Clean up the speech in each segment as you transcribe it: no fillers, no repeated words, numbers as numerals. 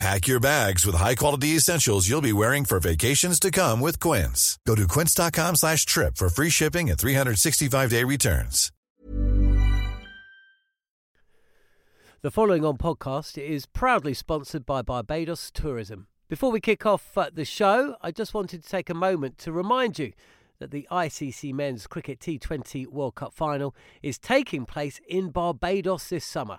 Pack your bags with high-quality essentials you'll be wearing for vacations to come with Quince. Go to quince.com/trip for free shipping and 365-day returns. The following on podcast is proudly sponsored by Barbados Tourism. Before we kick off the show, I just wanted to take a moment to remind you that the ICC Men's Cricket T20 World Cup final is taking place in Barbados this summer.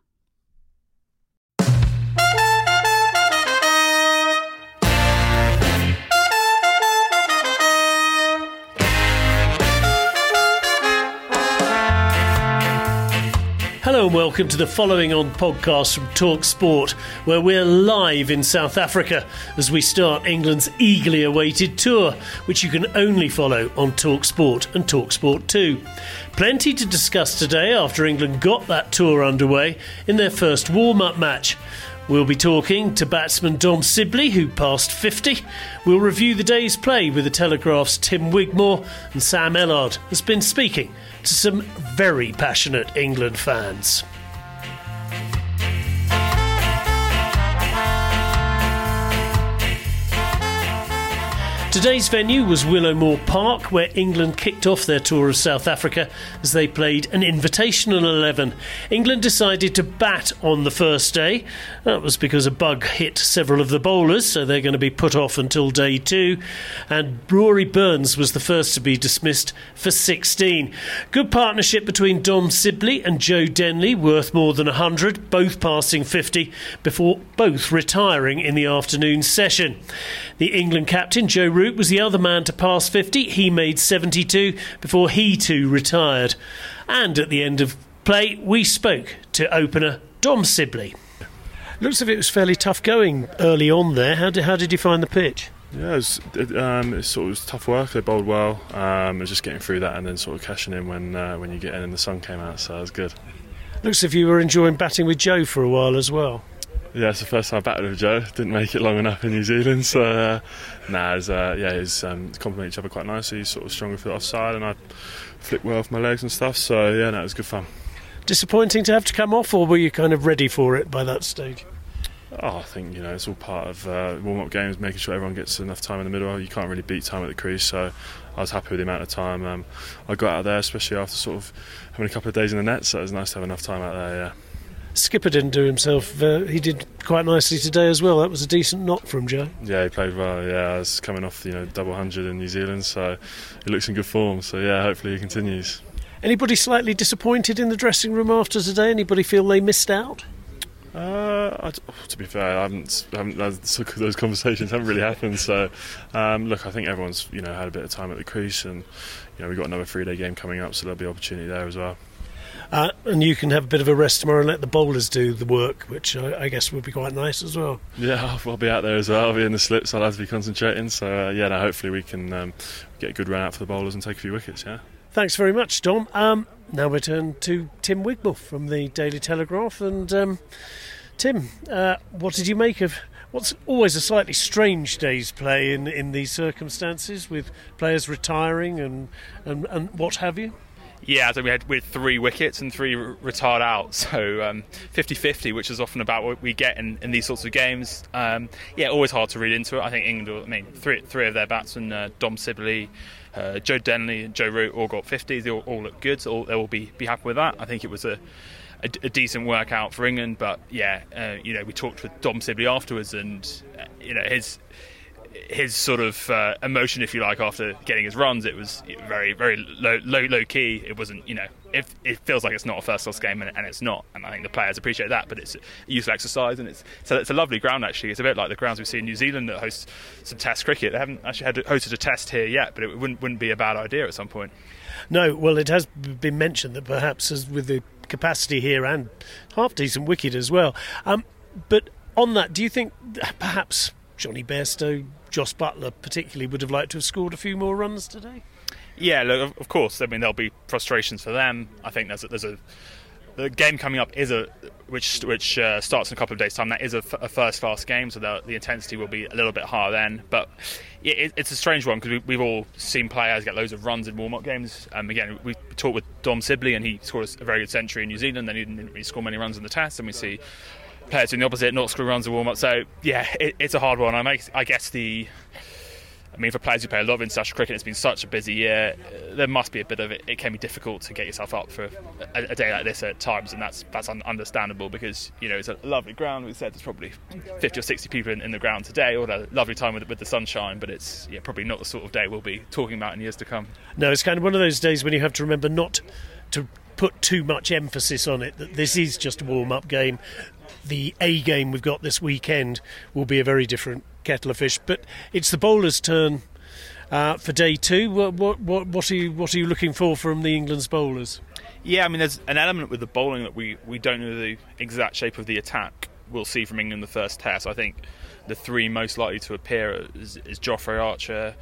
Hello and welcome to the following on podcast from Talk Sport, where we're live in South Africa as we start England's eagerly awaited tour, which you can only follow on Talk Sport and Talk Sport 2. Plenty to discuss today after England got that tour underway in their first warm-up match. We'll be talking to batsman Dom Sibley, who passed 50. We'll review the day's play with The Telegraph's Tim Wigmore, and Sam Ellard has been speaking to some very passionate England fans. Today's venue was Willowmoore Park, where England kicked off their tour of South Africa as they played an invitational 11. England decided to bat on the first day. That was because a bug hit several of the bowlers, so they're going to be put off until day two. And Rory Burns was the first to be dismissed for 16. Good partnership between Dom Sibley and Joe Denly, worth more than 100, both passing 50, before both retiring in the afternoon session. The England captain, Joe Rubin, was the other man to pass 50. He made 72 before he too retired. And at the end of play, we spoke to opener Dom Sibley. Looks as if it was fairly tough going early on there. How did you find the pitch? Yeah, it was tough work. They bowled well. It was just getting through that and then sort of cashing in when you get in and the sun came out, so it was good. Looks as if you were enjoying batting with Joe for a while as well. Yeah, it's the first time I batted with Joe. Didn't make it long enough in New Zealand, so it was complement each other quite nicely. He's sort of stronger for the offside, and I flicked well off my legs and stuff. So yeah, it was good fun. Disappointing to have to come off, or were you kind of ready for it by that stage? Oh, I think it's all part of warm-up games, making sure everyone gets enough time in the middle. You can't really beat time at the crease, so I was happy with the amount of time I got out of there, especially after sort of having a couple of days in the net. So it was nice to have enough time out there. Yeah. Skipper didn't do himself. He did quite nicely today as well. That was a decent knock from Joe. Yeah, he played well. Yeah, I was coming off double 100 in New Zealand, so he looks in good form. So yeah, hopefully he continues. Anybody slightly disappointed in the dressing room after today? Anybody feel they missed out? To be fair, those conversations haven't really happened. So, I think everyone's had a bit of time at the crease, and we've got another 3-day game coming up, so there'll be opportunity there as well. And you can have a bit of a rest tomorrow and let the bowlers do the work, which I guess would be quite nice as well. Yeah, I'll be out there as well. I'll be in the slips. I'll have to be concentrating. So, hopefully we can get a good run out for the bowlers and take a few wickets, yeah. Thanks very much, Dom. Now we turn to Tim Wigmore from the Daily Telegraph. And, Tim, what did you make of what's always a slightly strange day's play in these circumstances, with players retiring and what have you? Yeah, I think we had 3 wickets and 3 retired out, so 50-50, which is often about what we get in these sorts of games. Always hard to read into it. I think England, three of their batsmen, Dom Sibley, Joe Denly and Joe Root all got 50s. They all look good, so they will be happy with that. I think it was a a decent workout for England. But yeah, we talked with Dom Sibley afterwards, and his sort of emotion, if you like, after getting his runs, it was very, very low key. It wasn't, it feels like it's not a first class game, and it's not. And I think the players appreciate that. But it's a useful exercise, and it's a lovely ground actually. It's a bit like the grounds we see in New Zealand that hosts some Test cricket. They haven't actually hosted a Test here yet, but it wouldn't be a bad idea at some point. No, well, it has been mentioned that perhaps as with the capacity here and half decent wicket as well. But on that, do you think perhaps Johnny Bairstow, Joss Butler particularly, would have liked to have scored a few more runs today? Yeah, look, of course. I mean, there'll be frustrations for them. I think the game coming up is which starts in a couple of days' time. That is a first-class game, so the intensity will be a little bit higher then. But it's a strange one because we've all seen players get loads of runs in warm-up games. Again, we talked with Dom Sibley, and he scored a very good century in New Zealand. Then he didn't really score many runs in the Test, and we see players doing the opposite, not scoring runs in warm-up. So yeah, it's a hard one. I guess for players who play a lot of international cricket, it's been such a busy year. There must be a bit of it. It can be difficult to get yourself up for a day like this at times, and that's understandable because it's a lovely ground. We said there's probably 50 or 60 people in the ground today. All a lovely time with the sunshine, but it's probably not the sort of day we'll be talking about in years to come. No, it's kind of one of those days when you have to remember not to put too much emphasis on it. That this is just a warm-up game. The A game we've got this weekend will be a very different kettle of fish, but it's the bowler's turn for day two. What are you looking for from the England's bowlers? Yeah, I mean, there's an element with the bowling that we don't know the exact shape of the attack we'll see from England the first Test. I think the three most likely to appear is Jofra Archer,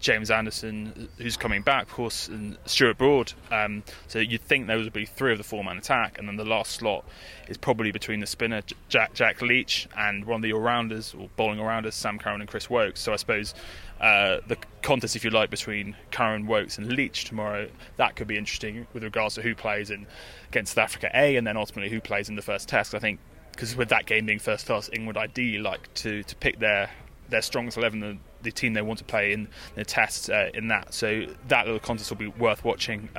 James Anderson, who's coming back, of course, and Stuart Broad. So you'd think those would be three of the four-man attack, and then the last slot is probably between the spinner Jack Leach and one of the all-rounders or bowling all-rounders, Sam Curran and Chris Woakes. So I suppose the contest, if you like, between Curran, Woakes and Leach tomorrow, that could be interesting with regards to who plays against South Africa A, and then ultimately who plays in the first Test. I think because with that game being first class, England ideally like to pick their strongest 11, the team they want to play in the Test in that. So that little contest will be worth watching.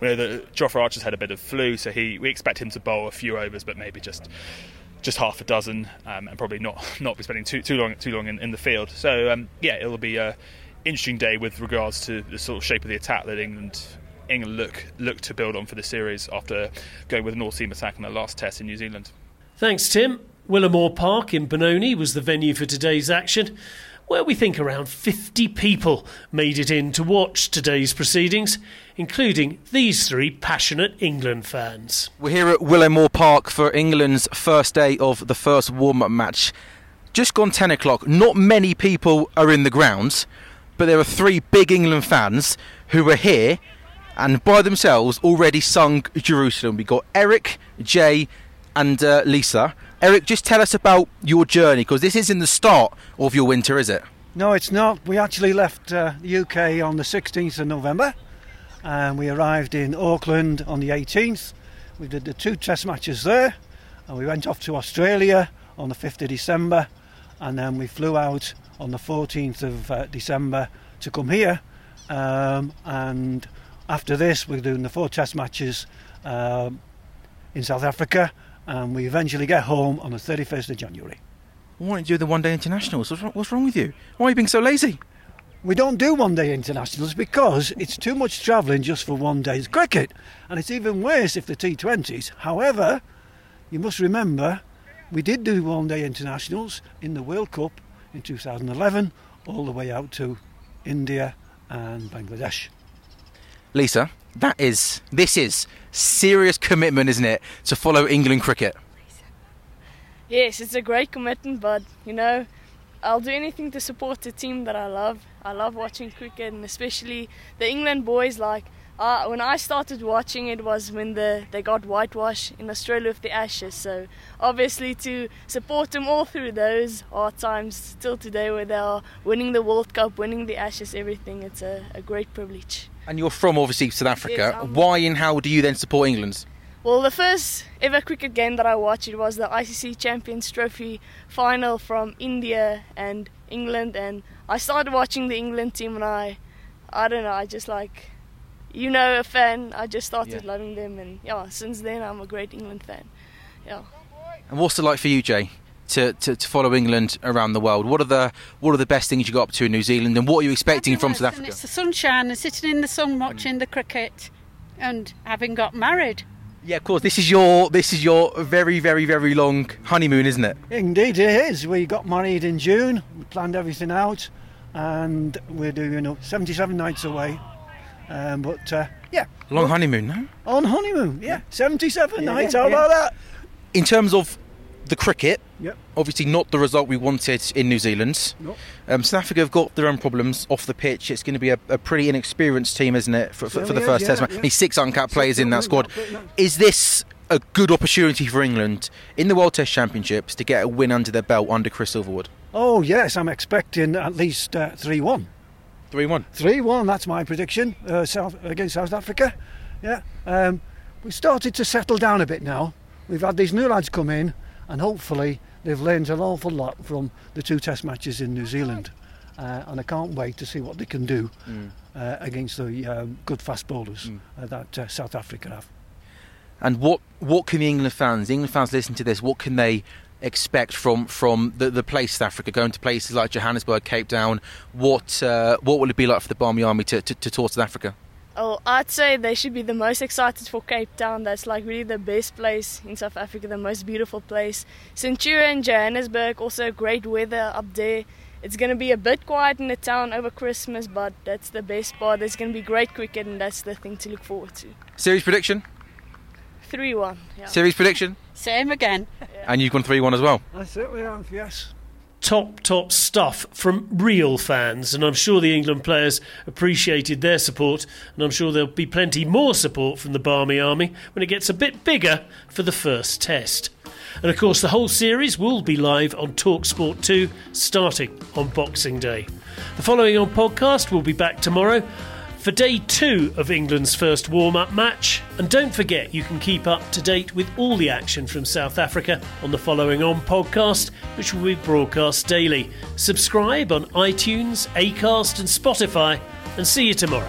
We know that Jofra Archer's had a bit of flu, so we expect him to bowl a few overs, but maybe just half a dozen, and probably not be spending too long in the field. So it'll be an interesting day with regards to the sort of shape of the attack that England look to build on for the series after going with an all-seam attack in the last Test in New Zealand. Thanks, Tim. Willowmoore Park in Benoni was the venue for today's action, where we think around 50 people made it in to watch today's proceedings, including these three passionate England fans. We're here at Willowmoore Park for England's first day of the first warm-up match. Just gone 10 o'clock, not many people are in the grounds, but there are three big England fans who are here and by themselves already sung Jerusalem. We've got Eric, Jay and Lisa. Eric, just tell us about your journey, because this isn't the start of your winter, is it? No, it's not. We actually left the UK on the 16th of November, and we arrived in Auckland on the 18th. We did the two Test matches there, and we went off to Australia on the 5th of December, and then we flew out on the 14th of December to come here. And after this, we're doing the four Test matches in South Africa, and we eventually get home on the 31st of January. Why don't you do the one-day internationals? What's wrong with you? Why are you being so lazy? We don't do one-day internationals because it's too much travelling just for one day's cricket. And it's even worse if the T20s. However, you must remember, we did do one-day internationals in the World Cup in 2011, all the way out to India and Bangladesh. Lisa, this is serious commitment, isn't it, to follow England cricket? Yes, it's a great commitment, but I'll do anything to support the team that I love. I love watching cricket, and especially the England boys. Like when I started watching, it was when they got whitewashed in Australia with the Ashes. So obviously to support them all through those hard times till today, where they are winning the World Cup, winning the Ashes, everything, it's a great privilege. And you're from, obviously, South Africa. Yes, why and how do you then support England? Well, the first ever cricket game that I watched, it was the ICC Champions Trophy final from India and England. And I started watching the England team, and I just you know, a fan. I just started loving them, and since then I'm a great England fan. Yeah. And what's it like for you, Jay, to follow England around the world? What are the best things you got up to in New Zealand, and what are you expecting from South Africa? It's the sunshine and sitting in the sun watching the cricket, and having got married. Yeah, of course. This is your very, very, very long honeymoon, isn't it? Indeed, it is. We got married in June. We planned everything out, and we're doing 77 nights away. Long honeymoon, no? On honeymoon, 77 nights, how about that? In terms of the cricket, obviously not the result we wanted in New Zealand. Nope. South Africa have got their own problems off the pitch. It's going to be a pretty inexperienced team, isn't it, for the first test match? Yeah. There's 6 uncapped players in that squad. Is this a good opportunity for England in the World Test Championships to get a win under their belt under Chris Silverwood? Oh, yes, I'm expecting at least 3-1. 3-1. 3-1, that's my prediction, against South Africa. Yeah. We've started to settle down a bit now. We've had these new lads come in, and hopefully they've learned an awful lot from the 2 test matches in New Zealand. And I can't wait to see what they can do against the good fast bowlers that South Africa have. And what can the England fans listen to this, what can they expect from the place South Africa, going to places like Johannesburg, Cape Town? What will it be like for the Barmy Army to tour South Africa? Oh, I'd say they should be the most excited for Cape Town. That's like really the best place in South Africa, the most beautiful place. Centurion, Johannesburg, also great weather up there. It's going to be a bit quiet in the town over Christmas, but that's the best part. There's going to be great cricket, and that's the thing to look forward to. Series prediction? 3-1. Yeah. Series prediction? Same again. Yeah. And you've gone 3-1 as well? I certainly have, yes. Top stuff from real fans, and I'm sure the England players appreciated their support, and I'm sure there'll be plenty more support from the Barmy Army when it gets a bit bigger for the first test. And of course the whole series will be live on Talk Sport 2 starting on Boxing Day. The Following On podcast will be back tomorrow for day 2 of England's first warm-up match. And don't forget, you can keep up to date with all the action from South Africa on the Following On podcast, which will be broadcast daily. Subscribe on iTunes, Acast and Spotify, and see you tomorrow.